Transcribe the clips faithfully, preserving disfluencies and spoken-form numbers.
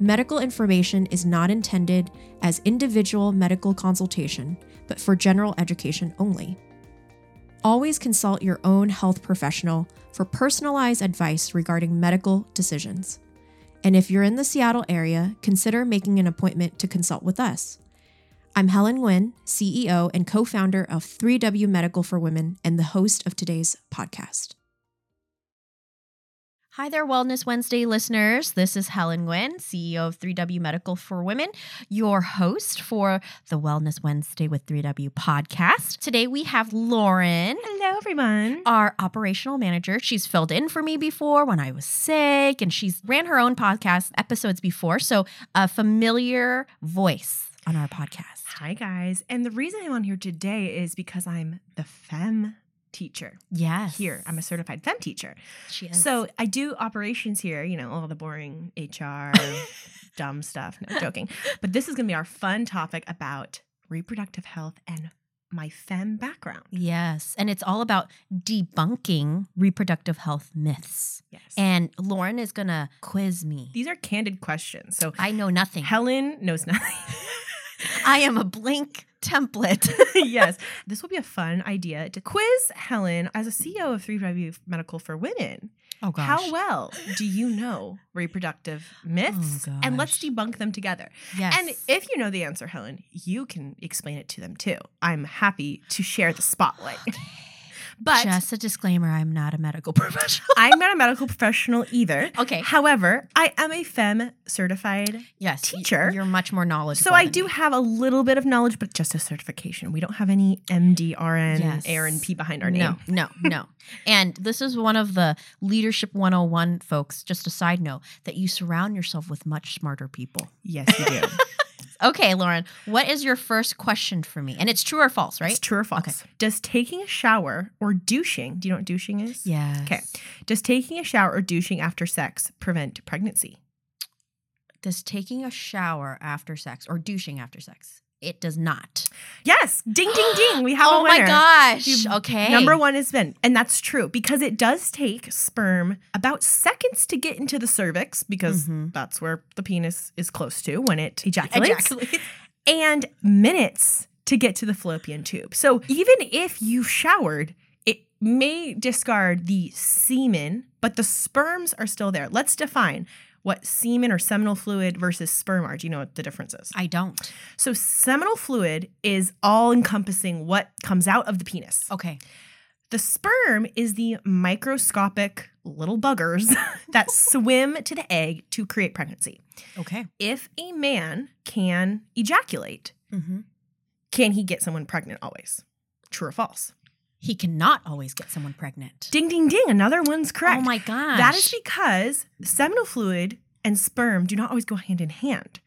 Medical information is not intended as individual medical consultation, but for general education only. Always consult your own health professional for personalized advice regarding medical decisions. And if you're in the Seattle area, consider making an appointment to consult with us. I'm Helen Nguyen, C E O and co-founder of three W Medical for Women and the host of today's podcast. Hi there, Wellness Wednesday listeners. This is Helen Gwynn, C E O of three W Medical for Women, your host for the Wellness Wednesday with three W podcast. Today we have Lauren. Hello, everyone. Our operational manager. She's filled in for me before when I was sick, and she's ran her own podcast episodes before, so a familiar voice on our podcast. Hi, guys. And the reason I'm on here today is because I'm the FEMM teacher. Yes. Here. I'm a certified FEMM teacher. She is. So I do operations here, you know, all the boring H R, dumb stuff. No, joking. But this is going to be our fun topic about reproductive health and my FEMM background. Yes. And it's all about debunking reproductive health myths. Yes. And Lauren is going to quiz me. These are candid questions. So I know nothing. Helen knows nothing. I am a blank template. Yes. This will be a fun idea to quiz Helen as a C E O of three W Medical for Women. Oh, gosh. How well do you know reproductive myths? Oh, and let's debunk them together. Yes. And if you know the answer, Helen, you can explain it to them too. I'm happy to share the spotlight. Okay. But just a disclaimer, I'm not a medical professional. I'm not a medical professional either. Okay. However, I am a FEMM certified yes, teacher. You're much more knowledgeable. So I do me. have a little bit of knowledge, but just a certification. We don't have any M D, R N, yes. A R N P behind our name. No, no, no. And this is one of the Leadership one oh one, folks, just a side note, that you surround yourself with much smarter people. Yes, you do. Okay, Lauren, what is your first question for me? And it's true or false, right? It's true or false. Okay. Does taking a shower or douching, do you know what douching is? Yes. Okay. Does taking a shower or douching after sex prevent pregnancy? Does taking a shower after sex or douching after sex? It does not. Yes. Ding, ding, ding. We have oh a winner. Oh my gosh. You've, okay. Number one has been, and that's true because it does take sperm about seconds to get into the cervix because mm-hmm. that's where the penis is close to when it ejaculates. Ejaculates. And minutes to get to the fallopian tube. So even if you showered, it may discard the semen, but the sperms are still there. Let's define what semen or seminal fluid versus sperm are. Do you know what the difference is? I don't. So seminal fluid is all-encompassing what comes out of the penis. Okay. The sperm is the microscopic little buggers that swim to the egg to create pregnancy. Okay. If a man can ejaculate, mm-hmm. can he get someone pregnant always? True or false? He cannot always get someone pregnant. Ding, ding, ding. Another one's correct. Oh, my gosh. That is because seminal fluid and sperm do not always go hand in hand.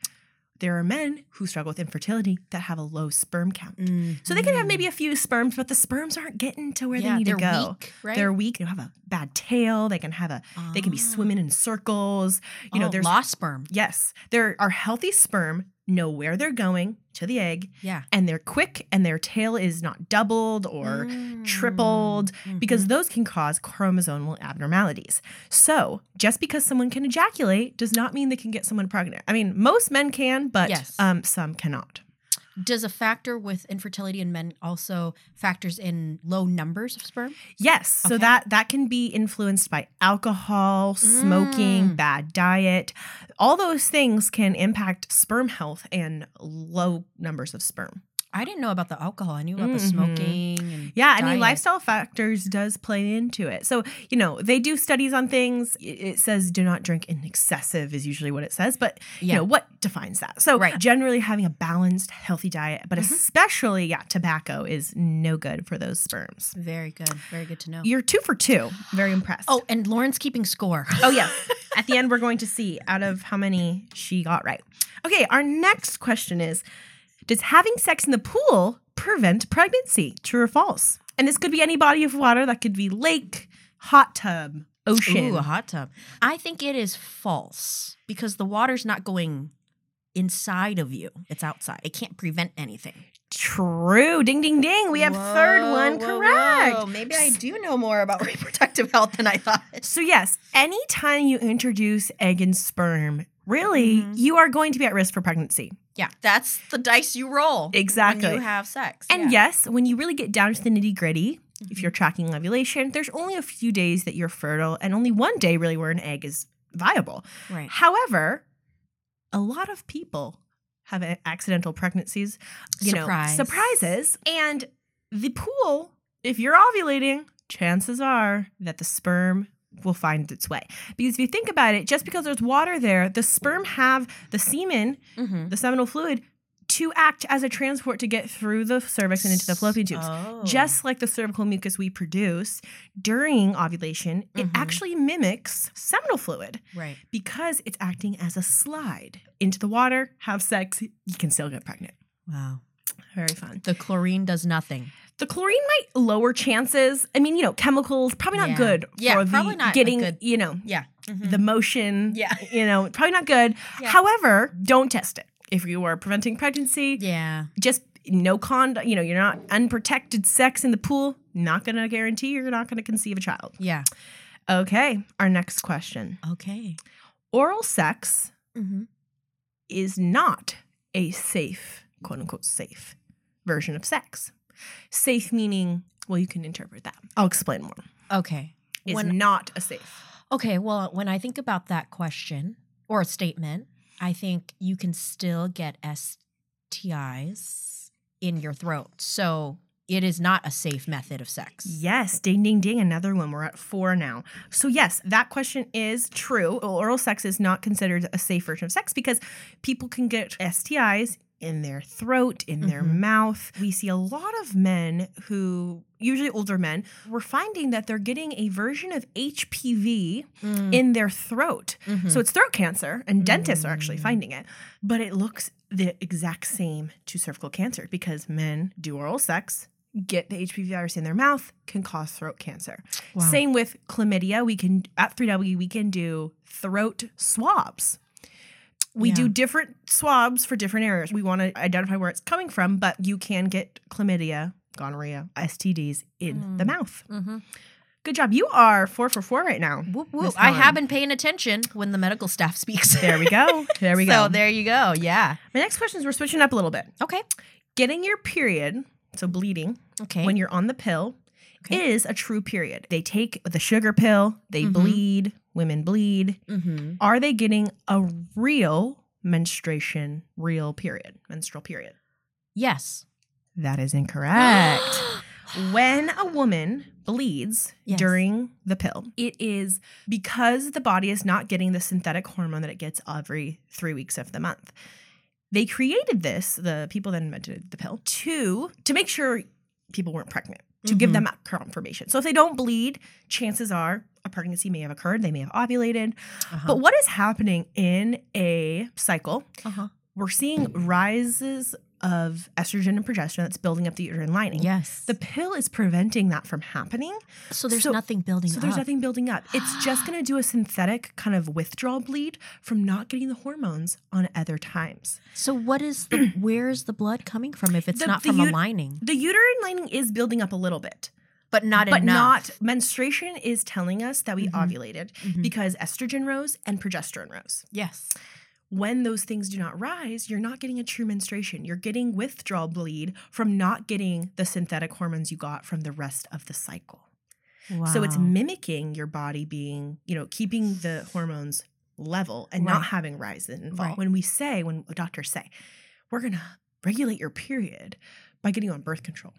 There are men who struggle with infertility that have a low sperm count. Mm-hmm. So they can have maybe a few sperms, but the sperms aren't getting to where yeah, they need to go. They're weak, right? They're weak. They have a bad tail. They can have a. Oh. They can be swimming in circles. You oh, know, there's lost sperm. Yes. There are healthy sperm. Know where they're going to the egg, yeah, and they're quick, and their tail is not doubled or mm. tripled mm-hmm. because those can cause chromosomal abnormalities. So just because someone can ejaculate does not mean they can get someone pregnant. I mean, most men can, but yes. um, some cannot. Does a factor with infertility in men also factors in low numbers of sperm? Yes. Okay. So that, that can be influenced by alcohol, smoking, mm. bad diet. All those things can impact sperm health and low numbers of sperm. I didn't know about the alcohol. I knew about mm-hmm. the smoking. And yeah, diet. I mean, lifestyle factors does play into it. So, you know, they do studies on things. It says do not drink in excessive is usually what it says. But, yeah. you know, what defines that? So right. generally having a balanced, healthy diet, but mm-hmm. especially, yeah, tobacco is no good for those sperms. Very good. Very good to know. You're two for two. Very impressed. Oh, and Lauren's keeping score. Oh, yeah. At the end, we're going to see out of how many she got right. Okay, our next question is, does having sex in the pool prevent pregnancy? True or false? And this could be any body of water. That could be lake, hot tub, ocean. Ooh, a hot tub. I think it is false because the water's not going inside of you. It's outside. It can't prevent anything. True. Ding, ding, ding. We have whoa, third one whoa, correct. Whoa. Maybe I do know more about reproductive health than I thought. So yes, anytime you introduce egg and sperm, really, mm-hmm. you are going to be at risk for pregnancy. Yeah. That's the dice you roll. Exactly. When you have sex. And yeah. yes, when you really get down to the nitty gritty, mm-hmm. if you're tracking ovulation, there's only a few days that you're fertile and only one day really where an egg is viable. Right. However, a lot of people have accidental pregnancies, you Surprise. know, surprises. And the pool, if you're ovulating, chances are that the sperm will find its way. Because if you think about it, just because there's water there, the sperm have the semen, mm-hmm. the seminal fluid, to act as a transport to get through the cervix and into the fallopian tubes. Oh. Just like the cervical mucus we produce during ovulation, mm-hmm. it actually mimics seminal fluid. Right. Because it's acting as a slide. Into the water, have sex, you can still get pregnant. Wow. Very fun. The chlorine does nothing. The chlorine might lower chances. I mean, you know, chemicals, probably not yeah. good for yeah, the probably not getting, good, you know, yeah. mm-hmm. the motion, yeah. you know, probably not good. Yeah. However, don't test it. If you are preventing pregnancy, yeah, just no condom, you know, you're not unprotected sex in the pool, not going to guarantee you're not going to conceive a child. Yeah. Okay. Our next question. Okay. Oral sex mm-hmm. is not a safe, quote unquote, safe version of sex. Safe meaning, well, you can interpret that. I'll explain more. Okay. It's when, not a safe. Okay. Well, when I think about that question or a statement, I think you can still get S T Is in your throat. So it is not a safe method of sex. Yes. Ding, ding, ding. Another one. We're at four now. So yes, that question is true. Oral sex is not considered a safe version of sex because people can get S T Is in their throat, in mm-hmm. their mouth. We see a lot of men who, usually older men, we're finding that they're getting a version of H P V mm. in their throat. Mm-hmm. So it's throat cancer, and mm-hmm. dentists are actually finding it. But it looks the exact same to cervical cancer because men do oral sex, get the H P V virus in their mouth, can cause throat cancer. Wow. Same with chlamydia. We can, at three W, we can do throat swabs. We yeah. do different swabs for different areas. We want to identify where it's coming from, but you can get chlamydia, gonorrhea, S T Ds in mm. the mouth. Mm-hmm. Good job. You are four for four right now. Whoop, whoop. I have been paying attention when the medical staff speaks. There we go. There we go. So there you go. Yeah. My next question is we're switching up a little bit. Okay. Getting your period, so bleeding, okay. when you're on the pill, okay. is a true period. They take the sugar pill, they mm-hmm. bleed. Women bleed. Mm-hmm. Are they getting a real menstruation, real period, menstrual period? Yes. That is incorrect. When a woman bleeds yes. during the pill, it is because the body is not getting the synthetic hormone that it gets every three weeks of the month. They created this, the people that invented the pill, to, to make sure people weren't pregnant, to mm-hmm. give them that confirmation. So if they don't bleed, chances are a pregnancy may have occurred. They may have ovulated. Uh-huh. But what is happening in a cycle, uh-huh. we're seeing rises of estrogen and progesterone that's building up the uterine lining. Yes. The pill is preventing that from happening. So there's so, nothing building so up. So there's nothing building up. It's just going to do a synthetic kind of withdrawal bleed from not getting the hormones on other times. So what is the, where is the blood coming from if it's the, not the from ut- a lining? The uterine lining is building up a little bit. But not but enough. But not. Menstruation is telling us that we mm-hmm. ovulated mm-hmm. because estrogen rose and progesterone rose. Yes. When those things do not rise, you're not getting a true menstruation. You're getting withdrawal bleed from not getting the synthetic hormones you got from the rest of the cycle. Wow. So it's mimicking your body being, you know, keeping the hormones level and right. not having rise and fall. Right. When we say, when doctors say, we're going to regulate your period by getting you on birth control.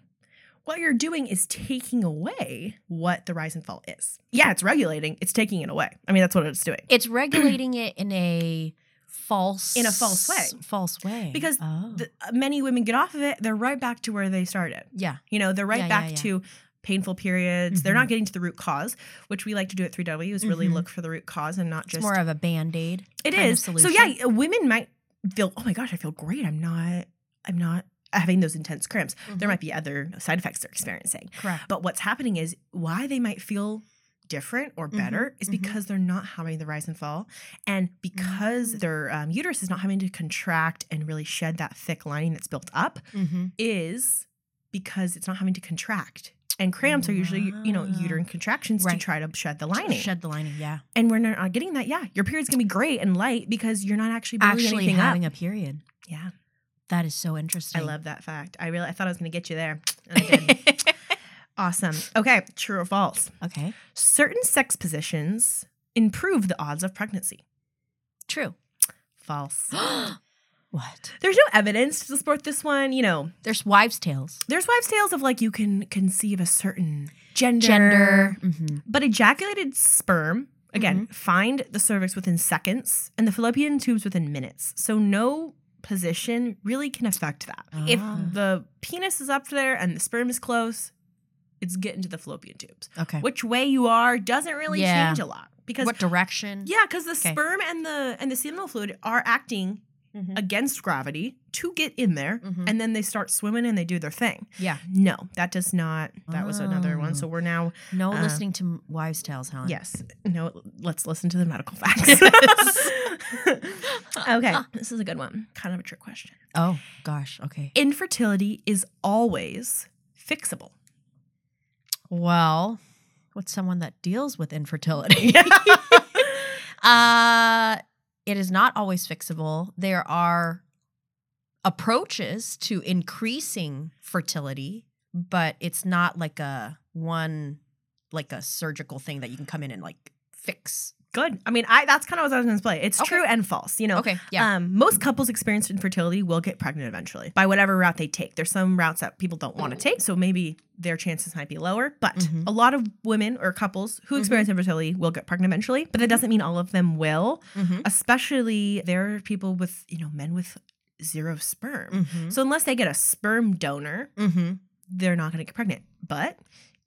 What you're doing is taking away what the rise and fall is. Yeah, it's regulating. It's taking it away. I mean, that's what it's doing. It's regulating it in a false in a false way. False way. Because oh. the, many women get off of it, they're right back to where they started. Yeah. You know, they're right yeah, back yeah, yeah. to painful periods. Mm-hmm. They're not getting to the root cause, which we like to do at three W is really mm-hmm. look for the root cause and not it's just more of a Band-Aid. It is. So yeah, women might feel, oh my gosh, I feel great. I'm not, I'm not having those intense cramps. Mm-hmm. There might be other side effects they're experiencing. Correct. But what's happening is why they might feel different or better mm-hmm. is because mm-hmm. they're not having the rise and fall, and because mm-hmm. their um, uterus is not having to contract and really shed that thick lining that's built up mm-hmm. is because it's not having to contract. And cramps wow. are usually, you know, uterine contractions right. to try to shed the lining. Shed the lining, yeah. And when you're not getting that, yeah, your period's going to be great and light because you're not actually building actually anything having up. a period. Yeah. That is so interesting. I love that fact. I really, I thought I was going to get you there. And I did. Awesome. Okay. True or false? Okay. Certain sex positions improve the odds of pregnancy. True. False. What? There's no evidence to support this one, you know. There's wives' tales. There's wives' tales of like you can conceive a certain gender. Gender. Mm-hmm. But ejaculated sperm, again, mm-hmm. find the cervix within seconds and the fallopian tubes within minutes. So no position really can affect that. Ah. If the penis is up there and the sperm is close, it's getting to the fallopian tubes. Okay. Which way you are doesn't really yeah. change a lot. Because what direction? Yeah, because the okay. sperm and the and the seminal fluid are acting mm-hmm. against gravity to get in there, mm-hmm. and then they start swimming and they do their thing. Yeah. No, that does not. That oh. was another one. So we're now no uh, listening to wives' tales, Helen. Yes. No. Let's listen to the medical facts. Okay. This is a good one. Kind of a trick question. Oh gosh. Okay. Infertility is always fixable. Well, what's someone that deals with infertility? uh It is not always fixable. There are approaches to increasing fertility, but it's not like a one, like a surgical thing that you can come in and like fix. Good. I mean, I that's kind of what I was going to play. It's okay. True and false, you know. Okay. Yeah. Um, most couples experiencing infertility will get pregnant eventually by whatever route they take. There's some routes that people don't want to take, so maybe their chances might be lower. But mm-hmm. a lot of women or couples who mm-hmm. experience infertility will get pregnant eventually, but that doesn't mean all of them will. Mm-hmm. Especially there are people with, you know, men with zero sperm. Mm-hmm. So unless they get a sperm donor, mm-hmm. they're not going to get pregnant. But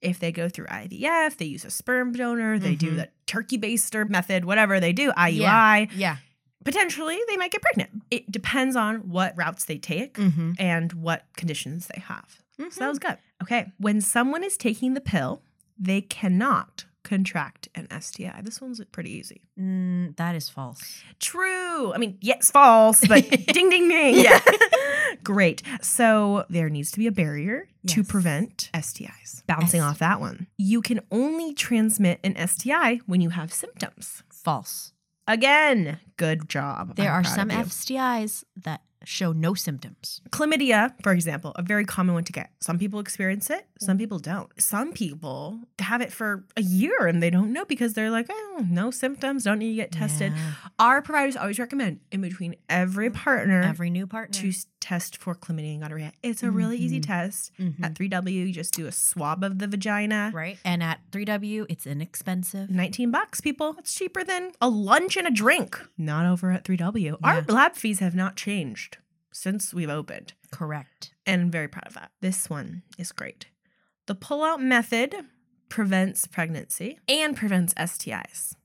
if they go through I V F, they use a sperm donor, they mm-hmm. do the turkey baster method, whatever they do, I U I. Yeah. yeah. Potentially, they might get pregnant. It depends on what routes they take mm-hmm. and what conditions they have. Mm-hmm. So that was good. Okay. When someone is taking the pill, they cannot contract an S T I. This one's pretty easy. Mm, that is false. True. I mean, yes, false, but ding, ding, ding. Yeah. Great. So there needs to be a barrier yes. to prevent S T Is. Bouncing S- off that one. You can only transmit an S T I when you have symptoms. False. Again, good job. There I'm are some S T Is that show no symptoms. Chlamydia, for example, a very common one to get. Some people experience it. Some people don't. Some people have it for a year and they don't know because they're like, oh, no symptoms. Don't need to get tested. Yeah. Our providers always recommend in between every partner, every new partner, to test for chlamydia and gonorrhea. It's a mm-hmm. really easy test. Mm-hmm. At three W, you just do a swab of the vagina. Right. And at three W, it's inexpensive. nineteen bucks, people. It's cheaper than a lunch and a drink. Not over at three W. Yeah. Our lab fees have not changed since we've opened. Correct. And I'm very proud of that. This one is great. The pull-out method prevents pregnancy and prevents S T Is.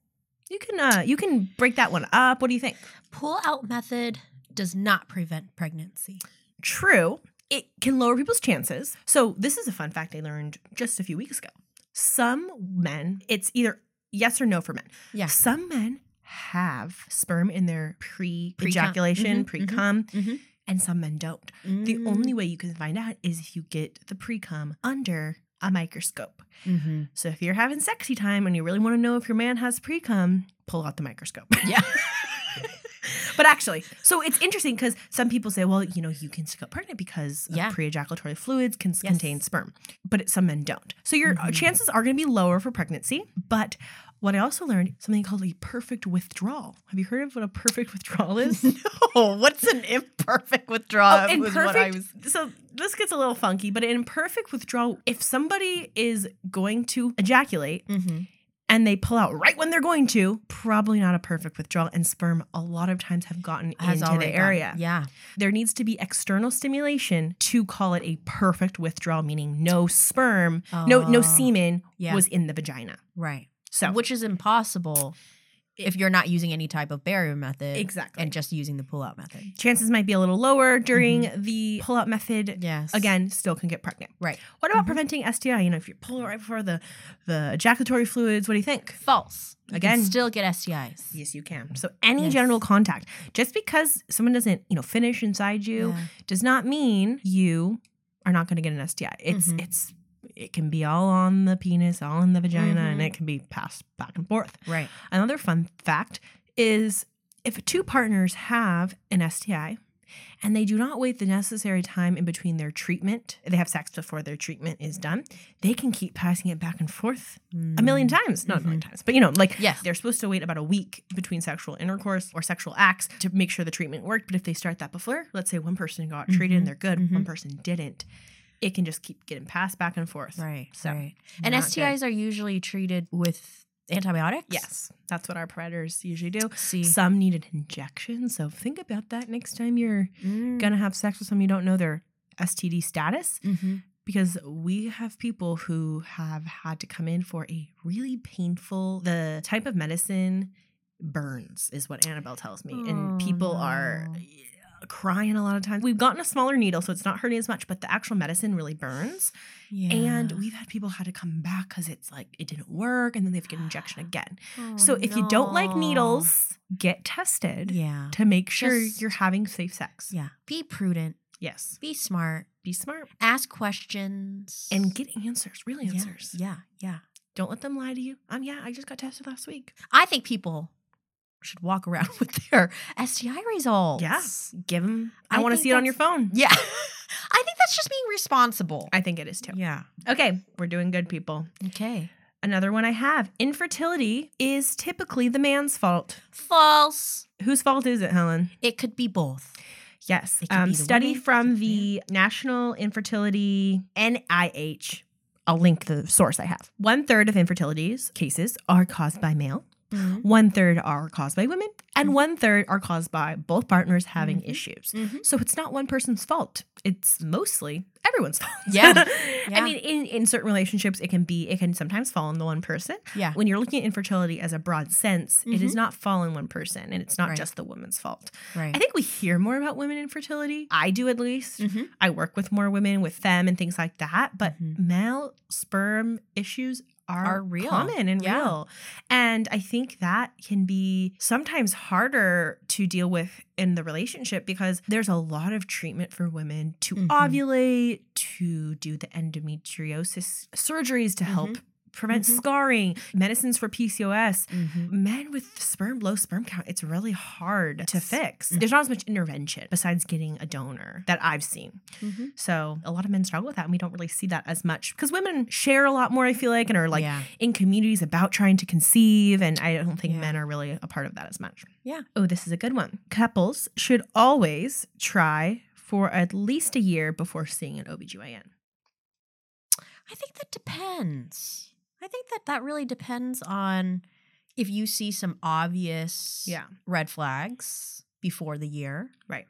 You can uh, you can break that one up. What do you think? Pull-out method does not prevent pregnancy. True. It can lower people's chances. So this is a fun fact I learned just a few weeks ago. Some men, it's either yes or no for men. Yeah. Some men have sperm in their pre-ejaculation, pre-cum. Mm-hmm, mm-hmm, mm-hmm. And some men don't. Mm. The only way you can find out is if you get the pre-cum under a microscope. Mm-hmm. So if you're having sexy time and you really want to know if your man has pre-cum, pull out the microscope. Yeah. But actually, so it's interesting because some people say, well, you know, you can still get pregnant because yeah. pre-ejaculatory fluids can yes. contain sperm. But it, some men don't. So your mm-hmm. chances are going to be lower for pregnancy. But what I also learned, something called a perfect withdrawal. Have you heard of what a perfect withdrawal is? No. What's an imperfect withdrawal? Oh, imperfect, was what I was... So this gets a little funky, but an imperfect withdrawal, if somebody is going to ejaculate mm-hmm. and they pull out right when they're going to, probably not a perfect withdrawal, and sperm a lot of times have gotten Has into the area. Gone. Yeah. There needs to be external stimulation to call it a perfect withdrawal, meaning no sperm, oh, no no semen yeah. was in the vagina. Right. So, which is impossible if you're not using any type of barrier method. Exactly. And just using the pull-out method. Chances might be a little lower during mm-hmm. the pull-out method. Yes. Again, still can get pregnant. Right. What about mm-hmm. preventing S T I? You know, if you pull out right before the, the ejaculatory fluids, what do you think? False. Again, you can still get S T Is. Yes, you can. So any yes. genital contact, just because someone doesn't, you know, finish inside you yeah. does not mean you are not going to get an S T I. It's, mm-hmm. it's, it can be all on the penis, all in the vagina, mm-hmm. and it can be passed back and forth. Right. Another fun fact is if two partners have an S T I and they do not wait the necessary time in between their treatment, they have sex before their treatment is done, they can keep passing it back and forth mm. a million times. Not mm-hmm. a million times, but you know, like yes. they're supposed to wait about a week between sexual intercourse or sexual acts to make sure the treatment worked. But if they start that before, let's say one person got treated mm-hmm. and they're good, mm-hmm. one person didn't. It can just keep getting passed back and forth. Right. So, right. And S T Is good. Are usually treated with antibiotics? Yes. That's what our providers usually do. See. Some need an injection. So think about that next time you're mm. going to have sex with someone you don't know their S T D status. Mm-hmm. Because we have people who have had to come in for a really painful, the type of medicine burns is what Annabelle tells me. Oh, and people no. are... crying a lot of times. We've gotten a smaller needle, so it's not hurting as much, but the actual medicine really burns. Yeah. And we've had people had to come back because it's like it didn't work, and then they have to get an injection again. Oh, so if no. you don't like needles, get tested yeah. to make sure Just, you're having safe sex. Yeah. Be prudent. Yes. Be smart. Be smart. Ask questions. And get answers, real answers. Yeah, yeah. yeah. Don't let them lie to you. Um, yeah, I just got tested last week. I think people... should walk around with their S T I results. Yes. Yeah. Give them. I, I want to see it on your phone. Yeah. I think that's just being responsible. I think it is too. Yeah. Okay. We're doing good, people. Okay. Another one I have. Infertility is typically the man's fault. False. Whose fault is it, Helen? It could be both. Yes. It could um, be the study woman. from it's the man. National Infertility N I H. I'll link the source I have. One third of infertility cases are caused by male. Mm-hmm. One third are caused by women, and mm-hmm. one third are caused by both partners having mm-hmm. issues. Mm-hmm. So it's not one person's fault. It's mostly everyone's fault. Yeah. yeah. I mean, in, in certain relationships, it can be, it can sometimes fall on the one person. Yeah. When you're looking at infertility as a broad sense, mm-hmm. it does not fall on one person, and it's not right. just the woman's fault. Right. I think we hear more about women infertility. I do, at least. Mm-hmm. I work with more women with F E M M and things like that, but mm-hmm. male sperm issues Are, are real. common and yeah. real. And I think that can be sometimes harder to deal with in the relationship because there's a lot of treatment for women to mm-hmm. ovulate, to do the endometriosis surgeries to mm-hmm. help prevent mm-hmm. scarring, medicines for P C O S. Mm-hmm. Men with sperm, low sperm count, it's really hard yes. to fix. Mm-hmm. There's not as much intervention besides getting a donor that I've seen. Mm-hmm. So a lot of men struggle with that, and we don't really see that as much because women share a lot more, I feel like, and are like yeah. in communities about trying to conceive. And I don't think yeah. men are really a part of that as much. Yeah. Oh, this is a good one. Couples should always try for at least a year before seeing an O B G Y N. I think that depends. I think that that really depends on if you see some obvious yeah. red flags before the year. Right.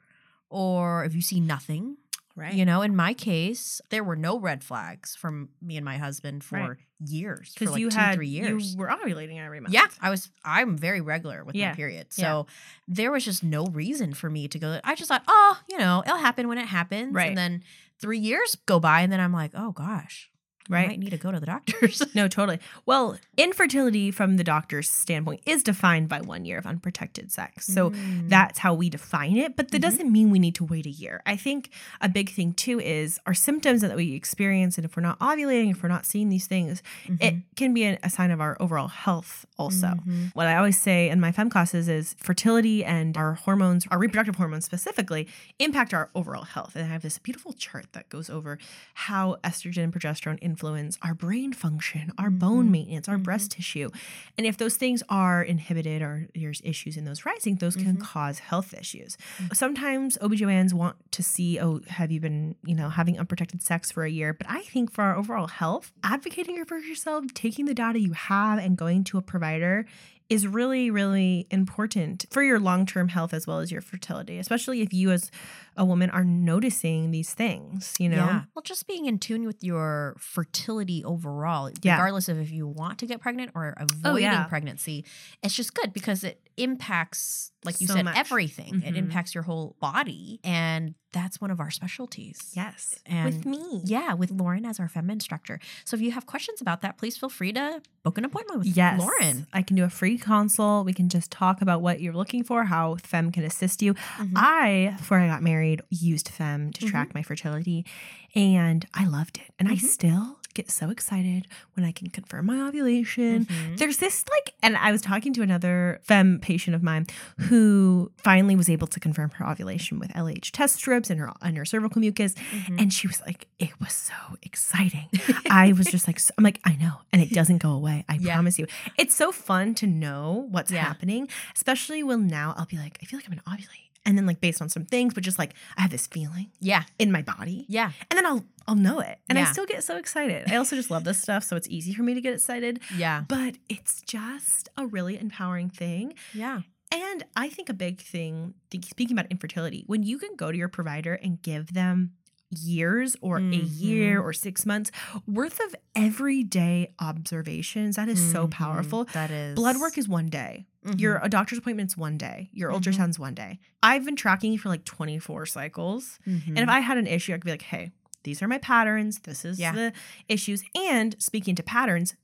Or if you see nothing. Right. You know, in my case, there were no red flags from me and my husband for right. years. For like you two, had, three years. You were ovulating every month. Yeah. I was, I'm very regular with yeah. my period. So yeah. there was just no reason for me to go. I just thought, oh, you know, it'll happen when it happens. Right. And then three years go by and then I'm like, oh gosh. Right. You might need to go to the doctors. No, totally. Well, infertility from the doctor's standpoint is defined by one year of unprotected sex. So mm. that's how we define it. But that mm-hmm. doesn't mean we need to wait a year. I think a big thing, too, is our symptoms that we experience. And if we're not ovulating, if we're not seeing these things, mm-hmm. it can be a, a sign of our overall health also. Mm-hmm. What I always say in my F E M M classes is fertility and our hormones, our reproductive hormones specifically, impact our overall health. And I have this beautiful chart that goes over how estrogen and progesterone influence influence, our brain function, our mm-hmm. bone maintenance, our mm-hmm. breast tissue. And if those things are inhibited or there's issues in those rising, those mm-hmm. can cause health issues. Mm-hmm. Sometimes O B G Y Ns want to see, oh, have you been, you know, having unprotected sex for a year? But I think for our overall health, advocating for yourself, taking the data you have and going to a provider is really, really important for your long-term health as well as your fertility, especially if you as a woman are noticing these things, you know? Yeah. Well, just being in tune with your fertility overall, yeah. regardless of if you want to get pregnant or avoiding oh, yeah. pregnancy, it's just good because it impacts, like you so said, much. everything. Mm-hmm. It impacts your whole body. And that's one of our specialties. Yes. And with me. Yeah, with Lauren as our FEMM instructor. So if you have questions about that, please feel free to book an appointment with yes. Lauren. I can do a free consult. We can just talk about what you're looking for, how FEMM can assist you. Mm-hmm. I, before I got married, used FEMM to mm-hmm. track my fertility and I loved it. And mm-hmm. I still get so excited when I can confirm my ovulation. Mm-hmm. There's this like, and I was talking to another FEMM patient of mine who finally was able to confirm her ovulation with L H test strips and her and her cervical mucus. Mm-hmm. And she was like, it was so exciting. I was just like, so, I'm like, I know. And it doesn't go away. I yeah. promise you. It's so fun to know what's yeah. happening, especially when now I'll be like, I feel like I'm going to ovulate. And then like based on some things, but just like I have this feeling yeah. in my body. Yeah. And then I'll I'll know it. And yeah. I still get so excited. I also just love this stuff. So it's easy for me to get excited. Yeah. But it's just a really empowering thing. Yeah. And I think a big thing, speaking about infertility, when you can go to your provider and give them years or mm-hmm. a year or six months worth of everyday observations, that is mm-hmm. so powerful. That is. Blood work is one day. Mm-hmm. Your a doctor's appointment's one day. Your mm-hmm. ultrasound's one day. I've been tracking you for like twenty-four cycles. Mm-hmm. And if I had an issue, I could be like, hey, these are my patterns. This is yeah. the issues. And speaking to patterns,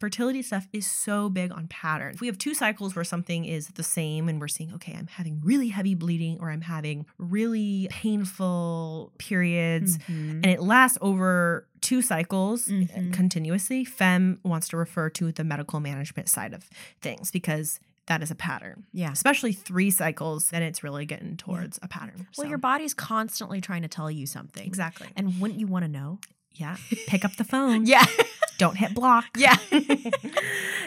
fertility stuff is so big on patterns. If we have two cycles where something is the same and we're seeing, okay, I'm having really heavy bleeding or I'm having really painful periods mm-hmm. and it lasts over two cycles mm-hmm. continuously, FEMM wants to refer to the medical management side of things because that is a pattern. Yeah. Especially three cycles, then it's really getting towards yeah. a pattern. Well, so. Your body's constantly trying to tell you something. Exactly. And wouldn't you want to know? Yeah. Pick up the phone. yeah. Don't hit block. Yeah.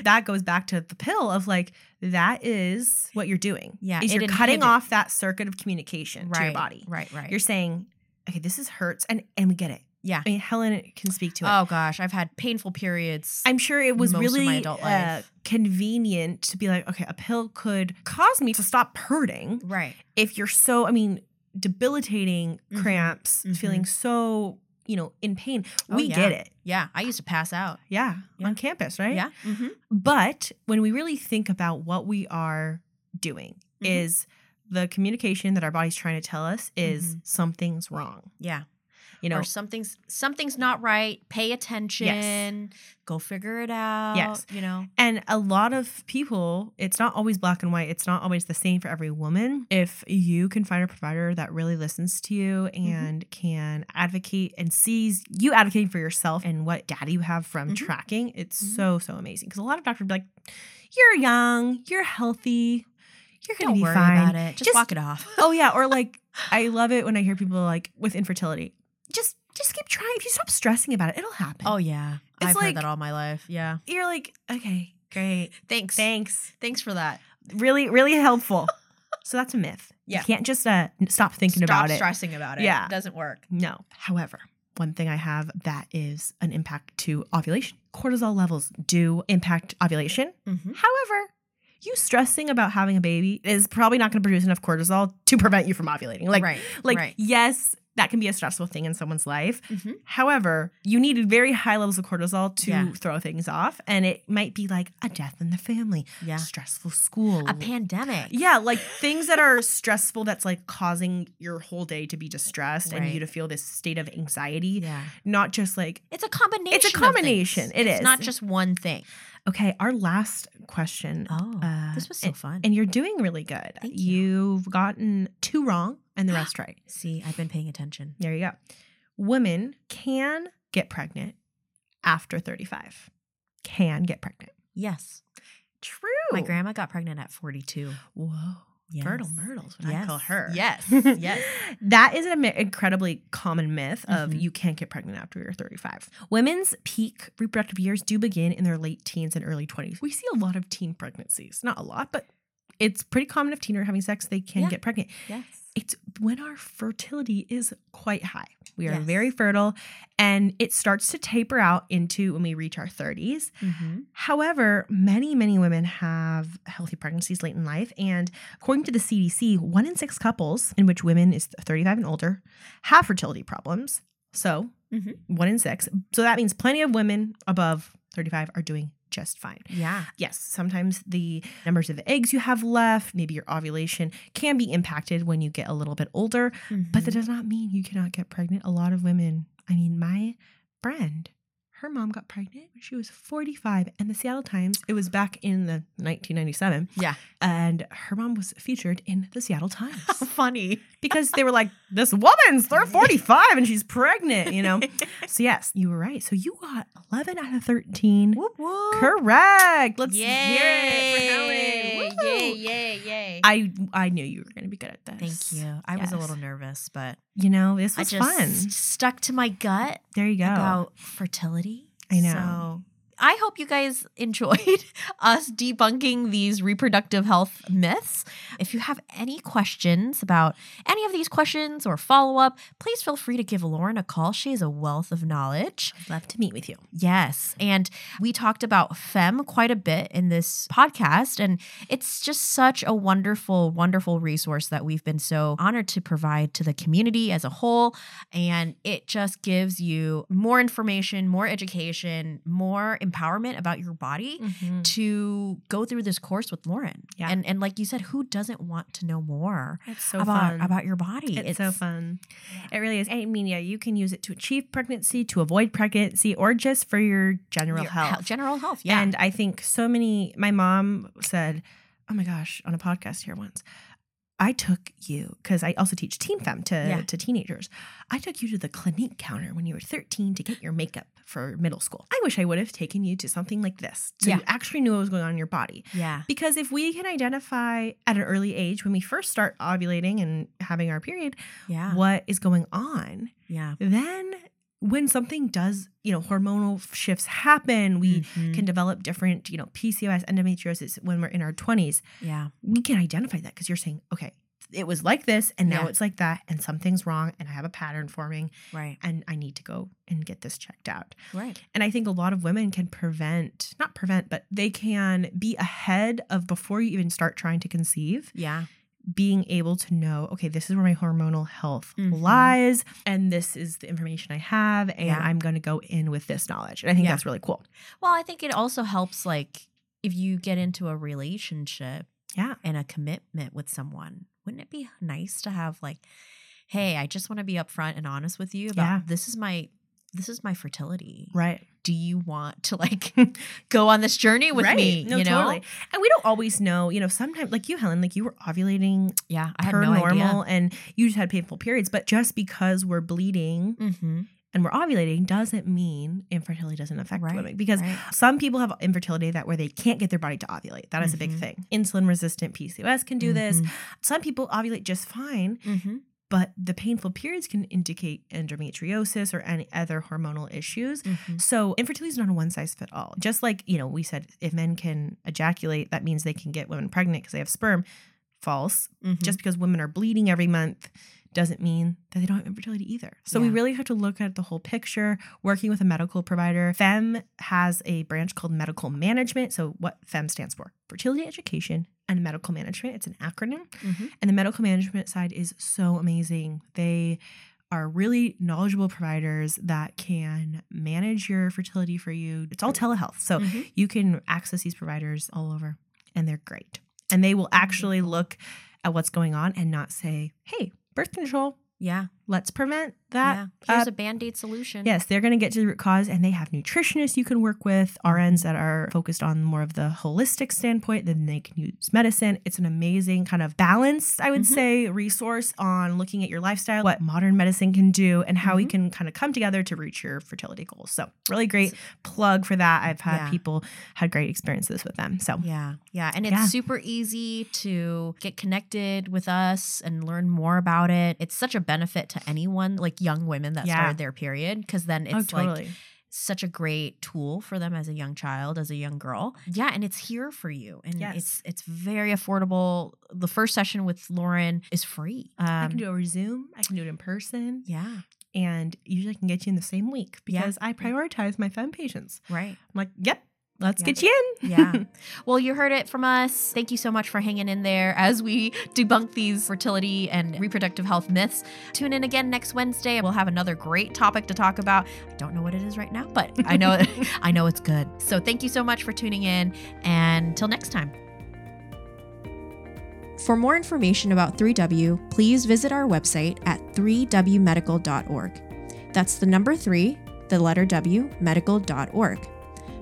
That goes back to the pill of like, that is what you're doing. Yeah. Is you're cutting off that circuit of communication right, to your body. Right, right. You're saying, okay, this is hurts. And, and we get it. Yeah. I mean, Helen can speak to it. Oh, gosh. I've had painful periods. I'm sure it was really my adult life. Uh, convenient to be like, okay, a pill could cause me to stop hurting. Right. If you're so, I mean, debilitating mm-hmm. cramps, mm-hmm. feeling so, you know, in pain. We oh, yeah. get it. Yeah. I used to pass out. Yeah. yeah. On campus, right? Yeah. Mm-hmm. But when we really think about what we are doing mm-hmm. is the communication that our body's trying to tell us is mm-hmm. something's wrong. Yeah. You know, or something's something's not right. Pay attention. Yes. Go figure it out. Yes. You know, and a lot of people, it's not always black and white. It's not always the same for every woman. If you can find a provider that really listens to you and mm-hmm. can advocate and sees you advocating for yourself and what data you have from mm-hmm. tracking, it's mm-hmm. so, so amazing. Because a lot of doctors be like, you're young, you're healthy, you're going to be fine. Don't worry about it. Just, Just walk it off. Oh, yeah. Or like, I love it when I hear people like with infertility. Just just keep trying. If you stop stressing about it, it'll happen. Oh, yeah. It's I've like, heard that all my life. Yeah. You're like, okay, great. Thanks. Thanks. Thanks for that. Really, really helpful. So that's a myth. Yeah. You can't just uh, stop thinking stop about it. Stop stressing about it. Yeah. It doesn't work. No. However, one thing I have that is an impact to ovulation. Cortisol levels do impact ovulation. Mm-hmm. However, you stressing about having a baby is probably not going to produce enough cortisol to prevent you from ovulating. Like, right. Like, right. yes. That can be a stressful thing in someone's life. Mm-hmm. However, you need very high levels of cortisol to yeah. throw things off. And it might be like a death in the family, yeah. stressful school. A pandemic. Yeah, like things that are stressful that's like causing your whole day to be distressed right. and you to feel this state of anxiety. Yeah. Not just like. It's a combination. It's a combination. It it's is. It's not just one thing. Okay, our last question. Oh, uh, this was so and, fun. And you're doing really good. Thank you. You've gotten two wrong and the rest right. See, I've been paying attention. There you go. Women can get pregnant after thirty-five. Can get pregnant. Yes. True. My grandma got pregnant at forty-two. Whoa. Yes. Fertile Myrtle's what yes. I call her. Yes. Yes. That is an incredibly common myth of mm-hmm. you can't get pregnant after you're thirty-five. Women's peak reproductive years do begin in their late teens and early twenties. We see a lot of teen pregnancies. Not a lot, but it's pretty common if teens are having sex, they can yeah. get pregnant. Yes. It's when our fertility is quite high. We are yes. very fertile, and it starts to taper out into when we reach our thirties. Mm-hmm. However, many, many women have healthy pregnancies late in life. And according to the C D C, one in six couples in which women is thirty-five and older have fertility problems. So mm-hmm. one in six. So that means plenty of women above thirty-five are doing just fine. Yeah. Yes. Sometimes the numbers of the eggs you have left, maybe your ovulation, can be impacted when you get a little bit older, mm-hmm. but that does not mean you cannot get pregnant. A lot of women, I mean, my friend, her mom got pregnant when she was forty-five, and the Seattle Times, it was back in the nineteen ninety-seven. Yeah. And her mom was featured in the Seattle Times. How funny. Because they were like, this woman's forty-five and she's pregnant, you know? So yes, you were right. So you got eleven out of thirteen. Whoop, whoop. Correct. Let's yay. Hear it for Helen. Yay, yay, yay. I, I knew you were going to be good at this. Thank you. I yes. was a little nervous, but. You know, this was I just fun. Stuck to my gut. There you go. About fertility. I know. So I hope you guys enjoyed us debunking these reproductive health myths. If you have any questions about any of these questions or follow-up, please feel free to give Lauren a call. She is a wealth of knowledge. I'd love to meet with you. Yes. And we talked about FEMM quite a bit in this podcast, and it's just such a wonderful, wonderful resource that we've been so honored to provide to the community as a whole. And it just gives you more information, more education, more empowerment about your body mm-hmm. to go through this course with Lauren. Yeah. And and like you said, who doesn't want to know more it's so about, fun. about your body? It's, it's so fun. Yeah. It really is. I mean, yeah, you can use it to achieve pregnancy, to avoid pregnancy, or just for your general your health. health. General health, yeah. And I think so many, my mom said, oh my gosh, on a podcast here once, I took you, because I also teach Teen Femme to, yeah. to teenagers. I took you to the Clinique counter when you were thirteen to get your makeup for middle school. I wish I would have taken you to something like this. So yeah. you actually knew what was going on in your body. Yeah. Because if we can identify at an early age, when we first start ovulating and having our period, yeah. what is going on, yeah. then when something does, you know, hormonal shifts happen, we mm-hmm. can develop different, you know, P C O S, endometriosis when we're in our twenties. Yeah. We can identify that because you're saying, okay, it was like this and now yeah. it's like that and something's wrong and I have a pattern forming. Right. And I need to go and get this checked out. Right. And I think a lot of women can prevent, not prevent, but they can be ahead of before you even start trying to conceive. Yeah. Being able to know, okay, this is where my hormonal health mm-hmm. lies, and this is the information I have, and yeah. I'm going to go in with this knowledge. And I think yeah. that's really cool. Well, I think it also helps, like, if you get into a relationship yeah. and a commitment with someone, wouldn't it be nice to have, like, hey, I just want to be upfront and honest with you about yeah. this is my this is my fertility. Right. Do you want to, like, go on this journey with right. me? No, you know? Totally. And we don't always know, you know, sometimes like you, Helen, like you were ovulating yeah, I had per no normal idea. And you just had painful periods. But just because we're bleeding mm-hmm. and we're ovulating doesn't mean infertility doesn't affect right. women. Because right. some people have infertility that where they can't get their body to ovulate. That mm-hmm. is a big thing. Insulin resistant P C O S can do mm-hmm. this. Some people ovulate just fine. Mm-hmm. But the painful periods can indicate endometriosis or any other hormonal issues. Mm-hmm. So infertility is not a one-size-fits-all. Just like, you know, we said if men can ejaculate, that means they can get women pregnant because they have sperm. False. Mm-hmm. Just because women are bleeding every month doesn't mean that they don't have infertility either. So yeah. we really have to look at the whole picture, working with a medical provider. FEMM has a branch called medical management. So what FEMM stands for? Fertility education and medical management. It's an acronym. Mm-hmm. And the medical management side is so amazing. They are really knowledgeable providers that can manage your fertility for you. It's all telehealth. So mm-hmm. you can access these providers all over, and they're great. And they will actually look at what's going on and not say, hey, birth control. Yeah. let's prevent that. Yeah. Here's uh, a Band-Aid solution. Yes, they're going to get to the root cause, and they have nutritionists you can work with, R Ns that are focused on more of the holistic standpoint, then they can use medicine. It's an amazing kind of balanced, I would mm-hmm. say, resource on looking at your lifestyle, what modern medicine can do, and how mm-hmm. we can kind of come together to reach your fertility goals. So really great plug for that. I've had yeah. people had great experiences with them. So yeah, yeah. And it's yeah. super easy to get connected with us and learn more about it. It's such a benefit to anyone, like young women that yeah. started their period, because then it's oh, totally. like such a great tool for them as a young child, as a young girl. Yeah. And it's here for you. And yes. it's it's very affordable. The first session with Lauren is free. Um, I can do it over Zoom. I can do it in person. Yeah. And usually I can get you in the same week because yeah. I prioritize my FEMM patients. Right. I'm like, yep. Let's yeah. get you in. yeah. Well, you heard it from us. Thank you so much for hanging in there as we debunk these fertility and reproductive health myths. Tune in again next Wednesday. We'll have another great topic to talk about. I don't know what it is right now, but I know I know it's good. So thank you so much for tuning in. And till next time. For more information about three W, please visit our website at three w medical dot org. That's the number three, the letter W, medical dot org.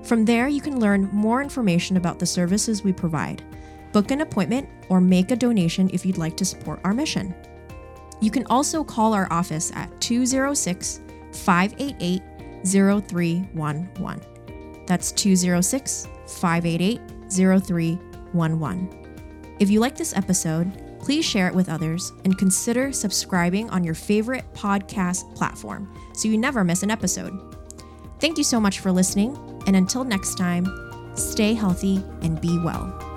From there, you can learn more information about the services we provide, book an appointment, or make a donation if you'd like to support our mission. You can also call our office at two oh six, five eight eight, oh three one one. That's two oh six, five eight eight, oh three one one. If you like this episode, please share it with others and consider subscribing on your favorite podcast platform so you never miss an episode. Thank you so much for listening. And until next time, stay healthy and be well.